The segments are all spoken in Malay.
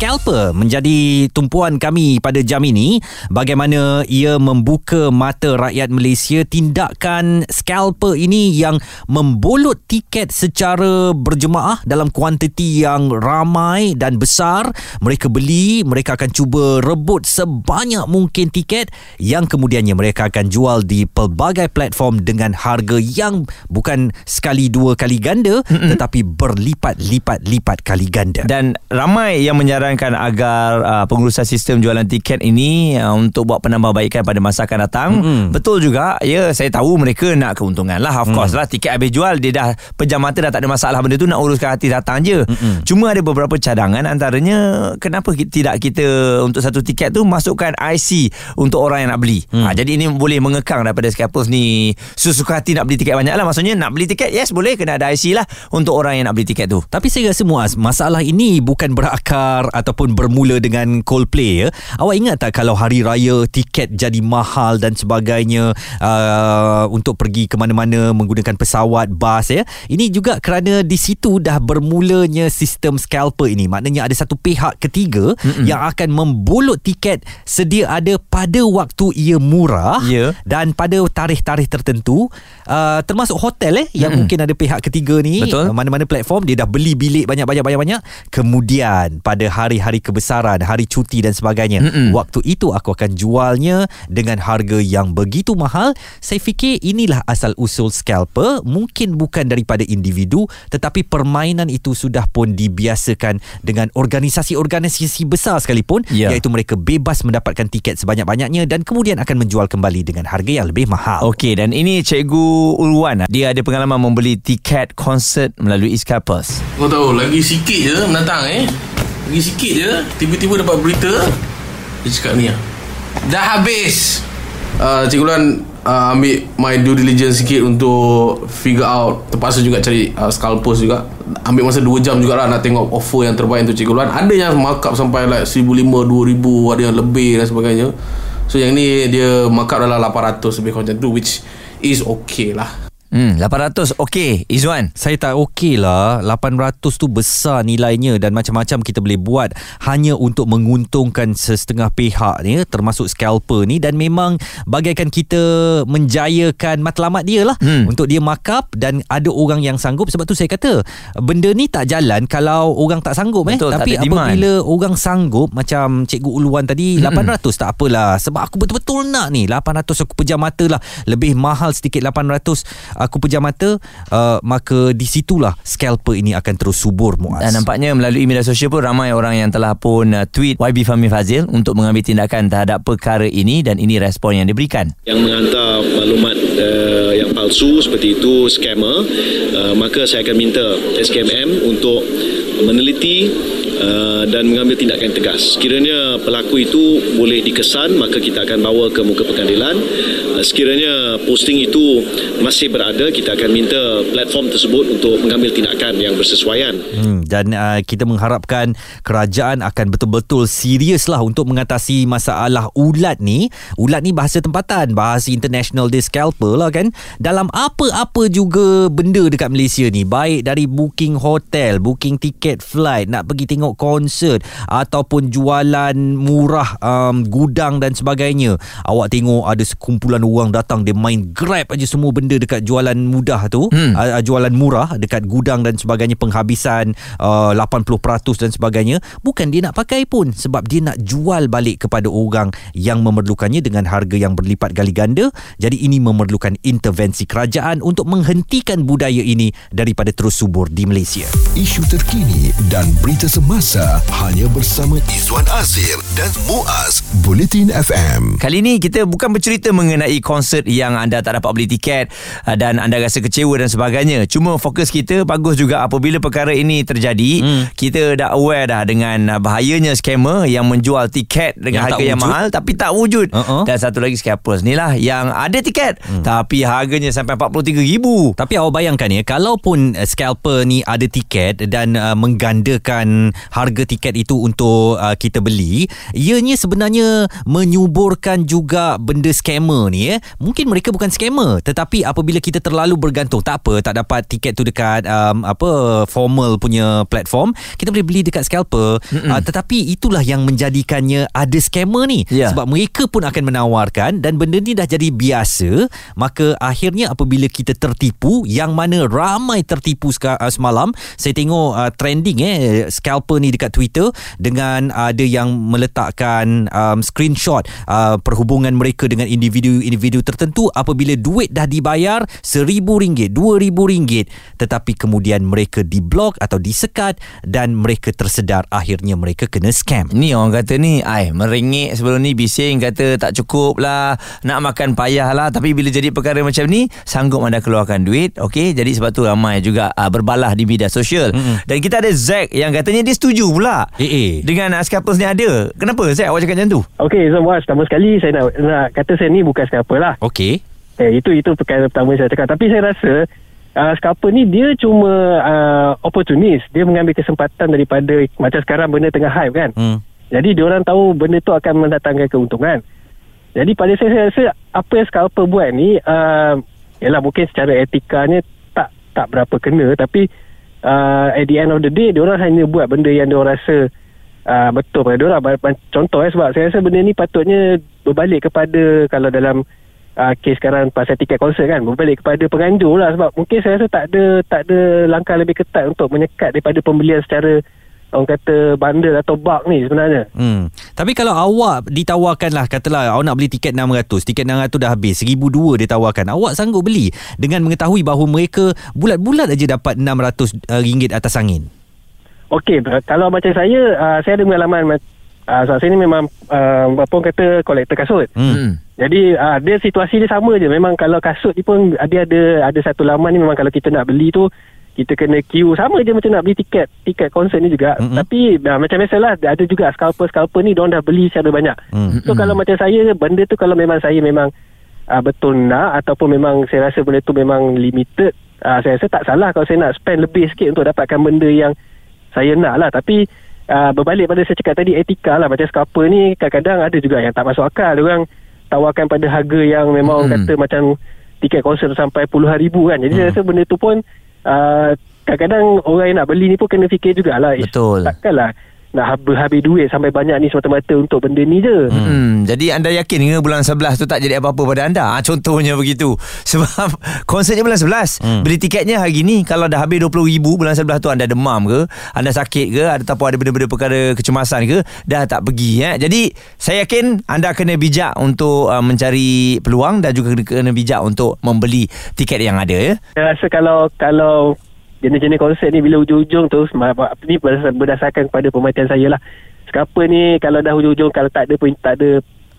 Scalper menjadi tumpuan kami pada jam ini. Bagaimana ia membuka mata rakyat Malaysia, tindakan scalper ini yang membolut tiket secara berjemaah dalam kuantiti yang ramai dan besar. Mereka beli, mereka akan cuba rebut sebanyak mungkin tiket yang kemudiannya mereka akan jual di pelbagai platform dengan harga yang bukan sekali dua kali ganda, tetapi berlipat-lipat-lipat kali ganda. Dan ramai yang menyarankan agar pengurusan sistem jualan tiket ini untuk buat penambahbaikan pada masa akan datang. Betul juga, ya, saya tahu mereka nak keuntungan lah, of course lah, tiket habis jual dia dah pejam mata, dah tak ada masalah benda tu, nak uruskan hati datang je. Cuma ada beberapa cadangan, antaranya kenapa tidak kita untuk satu tiket tu masukkan IC untuk orang yang nak beli. Jadi ini boleh mengekang daripada scalpers ni suka hati nak beli tiket banyak lah. Maksudnya nak beli tiket, yes boleh, kena ada IC lah untuk orang yang nak beli tiket tu. Tapi saya rasa Muaz, masalah ini bukan berakar ataupun bermula dengan Coldplay, ya. Awak ingat tak kalau hari raya tiket jadi mahal dan sebagainya, untuk pergi ke mana-mana menggunakan pesawat, bas, ya. Ini juga kerana di situ dah bermulanya sistem scalper ini. Maknanya ada satu pihak ketiga yang akan membolut tiket sedia ada pada waktu ia murah, yeah, dan pada tarikh-tarikh tertentu, termasuk hotel, yang mungkin ada pihak ketiga ni, mana-mana platform dia dah beli bilik banyak-banyak, kemudian pada hari-hari kebesaran, hari cuti dan sebagainya, waktu itu aku akan jualnya dengan harga yang begitu mahal. Saya fikir inilah asal-usul scalper. Mungkin bukan daripada individu, tetapi permainan itu sudah pun dibiasakan dengan organisasi-organisasi besar sekalipun, yeah, iaitu mereka bebas mendapatkan tiket sebanyak-banyaknya dan kemudian akan menjual kembali dengan harga yang lebih mahal. Okey, dan ini Cikgu Ulwan, dia ada pengalaman membeli tiket konsert melalui scalpers. Kau tahu, lagi sikit je mendatang pergi sikit je, tiba-tiba dapat berita dia cakap ni, dah habis. Cikgu Lan ambil my due diligence sikit untuk figure out, terpaksa juga cari scalpers juga, ambil masa 2 jam jugalah nak tengok offer yang terbaik untuk Cikgu Lan. Ada yang markup sampai like 1,500, 2,000, ada yang lebih dan sebagainya. So yang ni dia markup dalam 800 lebih macam tu, which is okay lah. 800 okey, Izwan. Saya tak okey lah. 800 tu besar nilainya dan macam-macam kita boleh buat hanya untuk menguntungkan setengah pihak ni, termasuk scalper ni, dan memang bagaikan kita menjayakan matlamat dia lah, untuk dia markup dan ada orang yang sanggup. Sebab tu saya kata benda ni tak jalan kalau orang tak sanggup. Betul, tapi tak apabila orang sanggup macam Cikgu Uluan tadi, 800 tak apalah, sebab aku betul-betul nak ni 800, aku pejam mata lah, lebih mahal sedikit 800 aku pejam mata, maka di situlah scalper ini akan terus subur, Muaz. Dan nampaknya melalui media sosial pun ramai orang yang telah pun tweet YB Fahmi Fazil untuk mengambil tindakan terhadap perkara ini, dan ini respon yang diberikan. Yang menghantar maklumat yang palsu seperti itu scammer, maka saya akan minta SKMM untuk meneliti dan mengambil tindakan tegas. Sekiranya pelaku itu boleh dikesan, maka kita akan bawa ke muka pengadilan. Sekiranya posting itu masih berada, kita akan minta platform tersebut untuk mengambil tindakan yang bersesuaian. Dan kita mengharapkan kerajaan akan betul-betul seriuslah untuk mengatasi masalah ulat ni. Ulat ni bahasa tempatan, bahasa international dia scalper lah kan. Dalam apa-apa juga benda dekat Malaysia ni, baik dari booking hotel, booking tiket flight, nak pergi tengok konsert ataupun jualan murah, gudang dan sebagainya. Awak tengok ada sekumpulan orang datang, dia main grab aja semua benda dekat jualan mudah tu, jualan murah dekat gudang dan sebagainya, penghabisan 80% dan sebagainya. Bukan dia nak pakai pun, sebab dia nak jual balik kepada orang yang memerlukannya dengan harga yang berlipat kali ganda. Jadi ini memerlukan intervensi kerajaan untuk menghentikan budaya ini daripada terus subur di Malaysia. Isu terkini dan berita semasa hanya bersama Izwan Azir dan Muaz, Buletin FM. Kali ini kita bukan bercerita mengenai konsert yang anda tak dapat beli tiket, dan dan anda rasa kecewa dan sebagainya. Cuma fokus kita bagus juga apabila perkara ini terjadi, kita dah aware dah dengan bahayanya scammer yang menjual tiket dengan harga yang mahal tapi tak wujud. Dan satu lagi scammers ni lah yang ada tiket tapi harganya sampai RM43,000. Tapi awak bayangkan ya, kalau pun scalper ni ada tiket dan menggandakan harga tiket itu untuk kita beli, ianya sebenarnya menyuburkan juga benda scammer ni ya. Mungkin mereka bukan scammer, tetapi apabila kita terlalu bergantung, tak apa, tak dapat tiket tu dekat formal punya platform, kita boleh beli dekat scalper. Tetapi itulah yang menjadikannya ada scammer ni, sebab mereka pun akan menawarkan dan benda ni dah jadi biasa. Maka akhirnya apabila kita tertipu, yang mana ramai tertipu semalam saya tengok trending scalper ni dekat Twitter, dengan ada yang meletakkan screenshot perhubungan mereka dengan individu-individu tertentu. Apabila duit dah dibayar RM1,000, RM2,000, tetapi kemudian mereka diblok atau disekat dan mereka tersedar akhirnya mereka kena scam. Ni orang kata ni meringit sebelum ni, bising kata tak cukup lah, nak makan payah lah, tapi bila jadi perkara macam ni sanggup anda keluarkan duit. Okey, jadi sebab tu ramai juga berbalah di media sosial. Dan kita ada Zack yang katanya dia setuju pula dengan scalpers ni ada. Kenapa Zack awak cakap macam tu? Okey, so pertama sekali saya nak kata saya ni bukan scalper lah. Okey. Itu perkara pertama saya cakap. Tapi saya rasa scalper ni dia cuma opportunist. Dia mengambil kesempatan daripada, macam sekarang benda tengah hype kan. Jadi diorang tahu benda tu akan mendatangkan keuntungan. Jadi pada saya rasa apa yang scalper buat ni ialah mungkin secara etikanya tak berapa kena. Tapi at the end of the day, diorang hanya buat benda yang diorang rasa betul pada diorang. Contoh sebab saya rasa benda ni patutnya berbalik kepada, kalau dalam kes sekarang pasal tiket konsert kan, berbalik kepada penganjur lah. Sebab mungkin saya rasa tak ada langkah lebih ketat untuk menyekat daripada pembelian secara, orang kata, bandel atau bug ni sebenarnya. Tapi kalau awak ditawarkan lah, katalah awak nak beli tiket RM600, tiket RM600 dah habis, RM1,200 dia tawarkan, awak sanggup beli dengan mengetahui bahawa mereka bulat-bulat aja dapat RM600 atas angin? Okey, kalau macam saya ada pengalaman. Saya ni memang kolektor kasut. Jadi dia situasi dia sama je. Memang kalau kasut ni pun dia ada satu laman ni, memang kalau kita nak beli tu kita kena queue. Sama je macam nak beli tiket konsert ni juga. Tapi macam biasalah, ada juga scalper ni diorang dah beli secara banyak. So kalau macam saya, benda tu kalau memang saya memang betul nak, ataupun memang saya rasa benda tu memang limited, saya rasa tak salah kalau saya nak spend lebih sikit untuk dapatkan benda yang saya nak lah. Tapi berbalik pada saya cakap tadi, etika lah. Macam scalper ni kadang-kadang ada juga yang tak masuk akal. Diorang tawarkan pada harga yang memang orang kata macam tiket konsert sampai puluhan ribu kan. Jadi saya rasa benda tu pun kadang-kadang orang yang nak beli ni pun kena fikir jugalah. Betul. Takkanlah nak habis duit sampai banyak ni semata-mata untuk benda ni je. Jadi anda yakin ke bulan 11 tu tak jadi apa-apa pada anda? Contohnya begitu. Sebab konsertnya bulan 11, beli tiketnya hari ni, kalau dah habis RM20,000 bulan 11 tu, anda demam ke, anda sakit ke, ataupun ada benda-benda perkara kecemasan ke, dah tak pergi Jadi saya yakin anda kena bijak untuk mencari peluang, dan juga kena bijak untuk membeli tiket yang ada Saya rasa kalau jenis-jenis konsert ni bila hujung-hujung tu, ni berdasarkan kepada pematian saya lah, scalper ni kalau dah hujung-hujung, kalau tak ada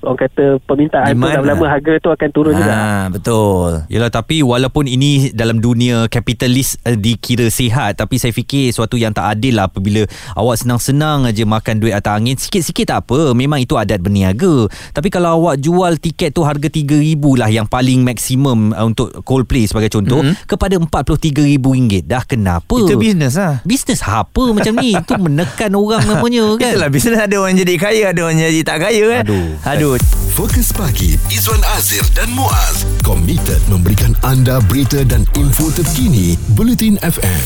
orang kata permintaan tu, lama-lama harga tu akan turun juga. Betul. Yalah, tapi walaupun ini dalam dunia kapitalis dikira sihat, tapi saya fikir suatu yang tak adil lah apabila awak senang-senang aja makan duit atas angin. Sikit-sikit tak apa, memang itu adat berniaga. Tapi kalau awak jual tiket tu harga RM3,000 lah yang paling maksimum untuk Coldplay sebagai contoh, kepada RM43,000, dah kenapa? Itu bisnes lah. Bisnes apa macam ni? Itu menekan orang namanya kan. Itulah bisnes, ada orang jadi kaya, ada orang jadi tak kaya kan. Aduh. Fokus Pagi, Izwan Azir dan Muaz, komited memberikan anda berita dan info terkini Bulletin FM.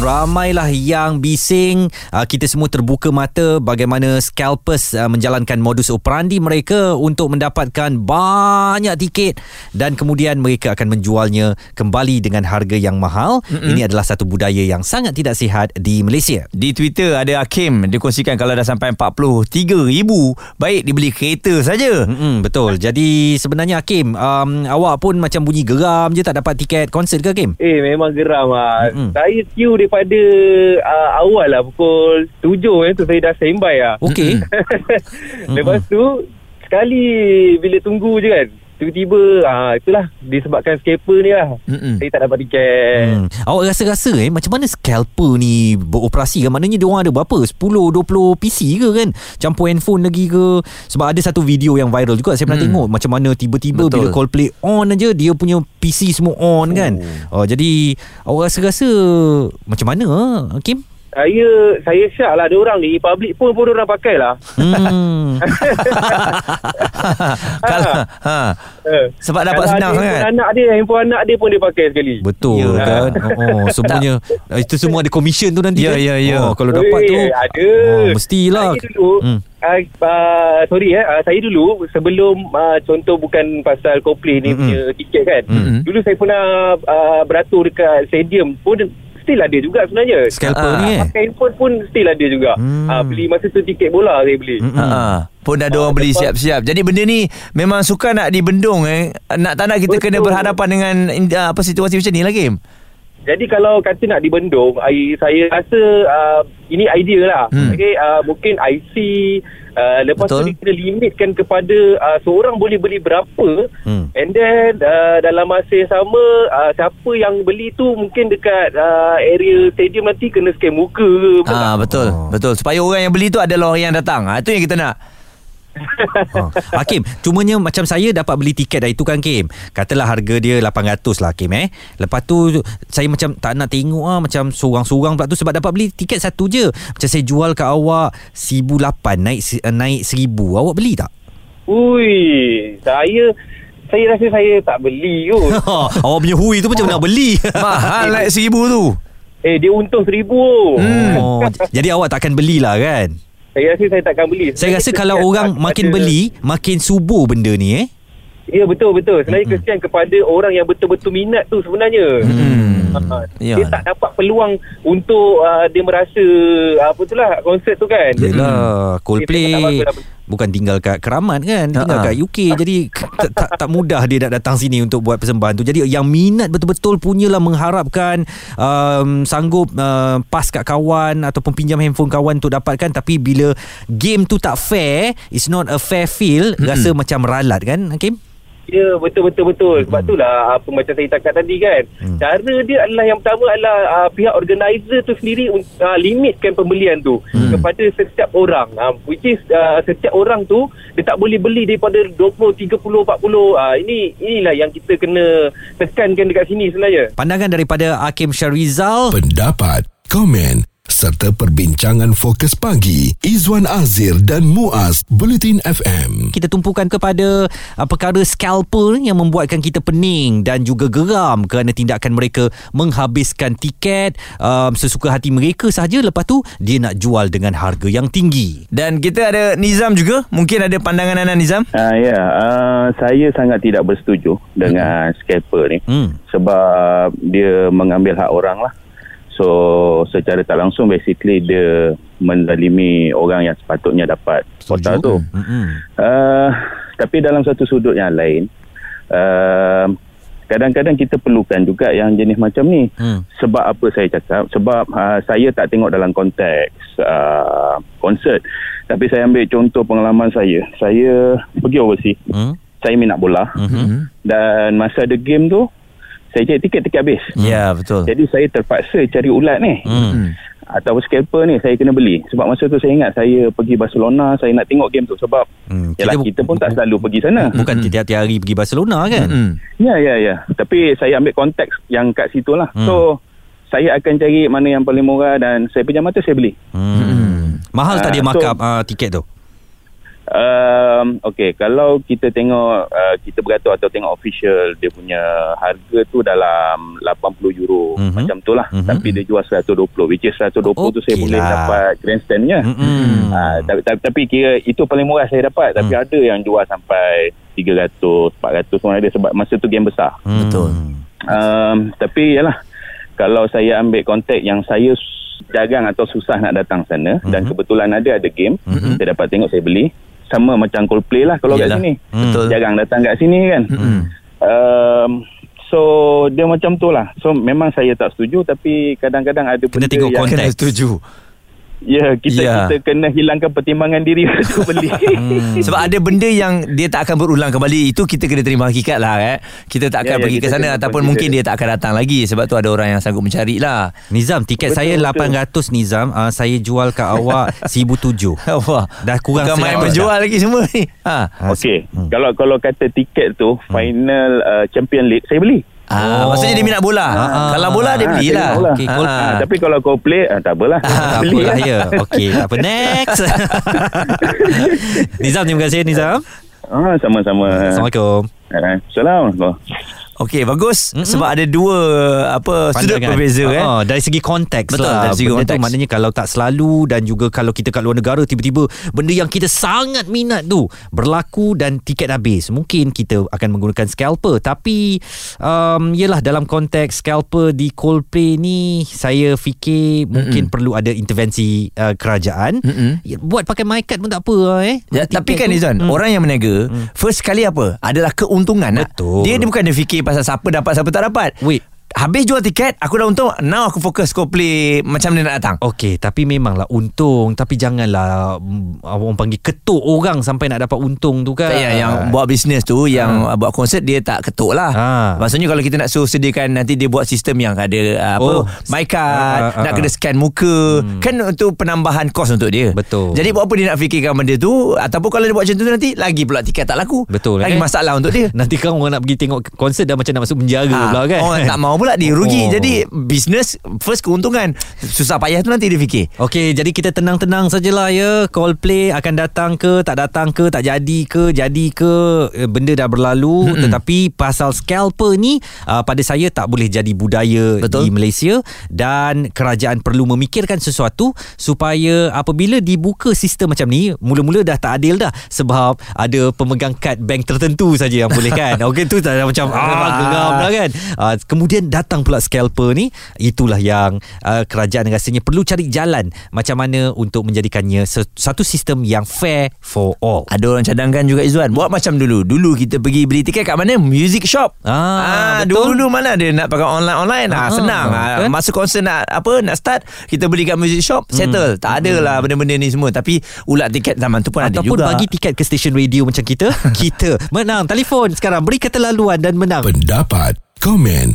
Ramailah yang bising. Kita semua terbuka mata bagaimana scalpers menjalankan modus operandi mereka untuk mendapatkan banyak tiket dan kemudian mereka akan menjualnya kembali dengan harga yang mahal. Ini adalah satu budaya yang sangat tidak sihat di Malaysia. Di Twitter ada Hakim, dia kongsikan kalau dah sampai RM43,000 baik dibeli kereta saja. Betul. Jadi sebenarnya Hakim, awak pun macam bunyi geram je tak dapat tiket konsert ke Hakim? Memang geram lah. Saya queue dia pada awal lah, pukul 7 tu saya dah standby lah. Okey. Lepas tu sekali bila tunggu je kan, tiba-tiba itulah disebabkan scalper ni lah. Saya tak dapat tiket. Awak rasa-rasa macam mana scalper ni beroperasi kan? Maknanya diorang ada berapa, 10-20 PC ke kan, campur handphone lagi ke? Sebab ada satu video yang viral juga saya pernah tengok, macam mana tiba-tiba bila Coldplay on aja, dia punya PC semua on kan. Jadi awak rasa-rasa macam mana Hakim? Saya syak lah diorang ni, public pun diorang pakai lah. Sebab dapat senang kan. Handphone anak dia pun dia pakai sekali. Betul kan. Semuanya itu semua ada komisen tu nanti. Ya. Kalau dapat tu ada. Mestilah. Saya dulu sebelum contoh bukan pasal Coldplay ni punya tiket kan. Dulu saya pernah beratur dekat stadium pun still ada juga sebenarnya. Scalper ni pakai handphone pun still ada juga. Beli masa tu tiket bola saya beli. Pun dah ada orang beli siap-siap. Jadi benda ni memang suka nak dibendung Nak tak nak kita kena berhadapan dengan situasi macam ni lah Kim. Jadi kalau kata nak dibendung, saya rasa ini idea lah. Mungkin IC lepas tu kita limitkan kepada seorang boleh beli berapa. And then dalam masa yang sama siapa yang beli tu mungkin dekat area stadium nanti kena scan muka ke. Betul. Supaya orang yang beli tu adalah orang yang datang. Itu yang kita nak. Hakim, cumanya macam saya dapat beli tiket dah itu kan Kim. Katalah harga dia 800 lah Kim Lepas tu saya macam tak nak tengok lah, macam sorang-sorang pula tu. Sebab dapat beli tiket satu je. Macam saya jual kat awak 1,800 naik 1,000. Awak beli tak? Saya rasa saya tak beli kot. Awak punya hui tu macam nak beli. Mahal naik 1,000 tu. Dia untung 1,000. Jadi awak takkan belilah kan? Saya rasa saya takkan beli. Saya rasa kalau orang makin beli, makin subur benda ni. Ya betul. Sebenarnya kesian kepada orang yang betul-betul minat tu sebenarnya. Dia tak dapat peluang untuk dia merasa konsert tu kan. Yelah, Coldplay bukan tinggal kat Keramat kan, tinggal kat UK. Jadi tak mudah dia nak datang sini untuk buat persembahan tu. Jadi yang minat betul-betul punyalah mengharapkan sanggup pas kat kawan ataupun pinjam handphone kawan untuk dapatkan. Tapi bila game tu tak fair, it's not a fair feel, rasa macam ralat kan Hakim? Ya betul. Sebab itulah apa macam saya cakap tadi kan. Cara dia adalah yang pertama adalah pihak organizer tu sendiri limitkan pembelian tu kepada setiap orang. Which is setiap orang tu dia tak boleh beli daripada 20, 30, 40. Inilah yang kita kena tekankan dekat sini sebenarnya. Pandangan daripada Hakim Syarizal. Pendapat, komen serta perbincangan Fokus Pagi Izwan Azir dan Muaz, Bulletin FM. Kita tumpukan kepada perkara scalper yang membuatkan kita pening dan juga geram kerana tindakan mereka menghabiskan tiket sesuka hati mereka sahaja, lepas tu dia nak jual dengan harga yang tinggi. Dan kita ada Nizam juga, mungkin ada pandangan anda Nizam? Saya sangat tidak bersetuju dengan scalper ni sebab dia mengambil hak orang lah. So secara tak langsung basically dia mendalimi orang yang sepatutnya dapat kota tu. Tapi dalam satu sudut yang lain, kadang-kadang kita perlukan juga yang jenis macam ni. Sebab apa saya cakap? Sebab saya tak tengok dalam konteks konsert. Tapi saya ambil contoh pengalaman saya. Saya pergi overseas. Saya minat bola. Dan masa ada game tu, saya cari tiket habis. Ya, betul. Jadi saya terpaksa cari ulat ni atau scalper ni, saya kena beli. Sebab masa tu saya ingat saya pergi Barcelona, saya nak tengok game tu. Sebab kita pun tak selalu pergi sana. Bukan tiap-tiap hari pergi Barcelona kan. Ya. Tapi saya ambil konteks yang kat situ lah. So saya akan cari mana yang paling murah dan saya pinjam mata saya beli. Mahal tak dia markup tiket tu? Kalau kita tengok kita beratur atau tengok official, dia punya harga tu dalam €80 macam tu lah. Tapi dia jual $120, which is $120 tu saya boleh dapat grandstandnya. Tapi kira itu paling murah saya dapat. Tapi ada yang jual sampai 300, 400 pun ada, sebab masa tu game besar. Betul. Tapi yalah, kalau saya ambil konteks yang saya dagang atau susah nak datang sana dan kebetulan ada game, saya dapat tengok, saya beli. Sama macam Coldplay lah kalau kat sini. Jarang datang kat sini kan. So dia macam tu lah. So memang saya tak setuju, tapi kadang-kadang ada benda yang kena tengok konteks. Ya, kita kena hilangkan pertimbangan diri untuk beli. Sebab ada benda yang dia tak akan berulang kembali. Itu kita kena terima hakikat lah. Kita tak akan pergi ke sana ataupun mungkin dia tak akan datang lagi. Sebab tu ada orang yang sanggup mencari lah. Nizam, tiket betul, saya 800 Nizam, saya jual kat awak 1,700. Dah kurang bukan main menjual lagi semua ni. Okey, kalau kata tiket tu final Champion League, saya beli. Maksudnya dia minat bola. Kalau bola dia belilah. Okey, tapi kalau Coldplay tak apalah. Tak apalah ya. Okey, tak apa, next. Nizam, terima kasih Nizam. Sama-sama. Assalamualaikum. Assalamualaikum. Okey, bagus. Sebab ada dua sudut berbeza dari segi konteks. Betul, dari segi konteks tu, maknanya kalau tak selalu, dan juga kalau kita kat luar negara tiba-tiba benda yang kita sangat minat tu berlaku dan tiket habis, mungkin kita akan menggunakan scalper. Tapi yelah, dalam konteks scalper di Coldplay ni, saya fikir mungkin perlu ada intervensi kerajaan. Buat pakai MyCard pun tak apa tapi kan Izwan, orang yang meniaga first kali adalah keuntungan. Betul. Dia bukan ada fikir pasal siapa dapat, siapa tak dapat. Wait, habis jual tiket, aku dah untung. Now aku fokus Coldplay macam mana nak datang. Okey, tapi memanglah untung, tapi janganlah orang panggil ketuk orang sampai nak dapat untung tu kan. Ya, yang buat bisnes tu, yang buat konsert, dia tak ketuk lah. Maksudnya kalau kita nak suruh sediakan, nanti dia buat sistem yang ada my card, nak kena scan muka, kan, untuk penambahan kos untuk dia. Betul. Jadi buat apa dia nak fikirkan benda tu? Ataupun kalau dia buat macam tu, nanti lagi pula tiket tak laku. Betul. Lagi masalah untuk dia. Nanti kan orang nak pergi tengok konsert dah macam nak masuk penjara pula kan. Orang tak mau pula dia rugi. Jadi bisnes first, keuntungan. Susah payah tu nanti dia fikir. Okey, jadi kita tenang-tenang sajalah ya. Coldplay akan datang ke, tak datang ke, tak jadi ke, jadi ke, benda dah berlalu. Tetapi pasal scalper ni, pada saya tak boleh jadi budaya. Betul. Di Malaysia. Dan kerajaan perlu memikirkan sesuatu supaya apabila dibuka sistem macam ni, mula-mula dah tak adil dah. Sebab ada pemegang kad bank tertentu saja yang boleh kan. Okey, tu tak macam geram lah kan. Kemudian datang pula scalper ni. Itulah yang kerajaan rasanya perlu cari jalan macam mana untuk menjadikannya satu sistem yang fair for all. Ada orang cadangkan juga Izwan, buat macam dulu kita pergi beli tiket kat mana? Music shop. Dulu mana ada nak pakai online-online. Senang kan? Masa konser nak start, kita beli kat music shop, settle. Tak adalah benda-benda ni semua. Tapi ulat tiket zaman tu pun ada juga. Ataupun bagi tiket ke stesen radio macam kita. Kita menang. Telefon sekarang, beri kata laluan dan menang. Pendapat, komen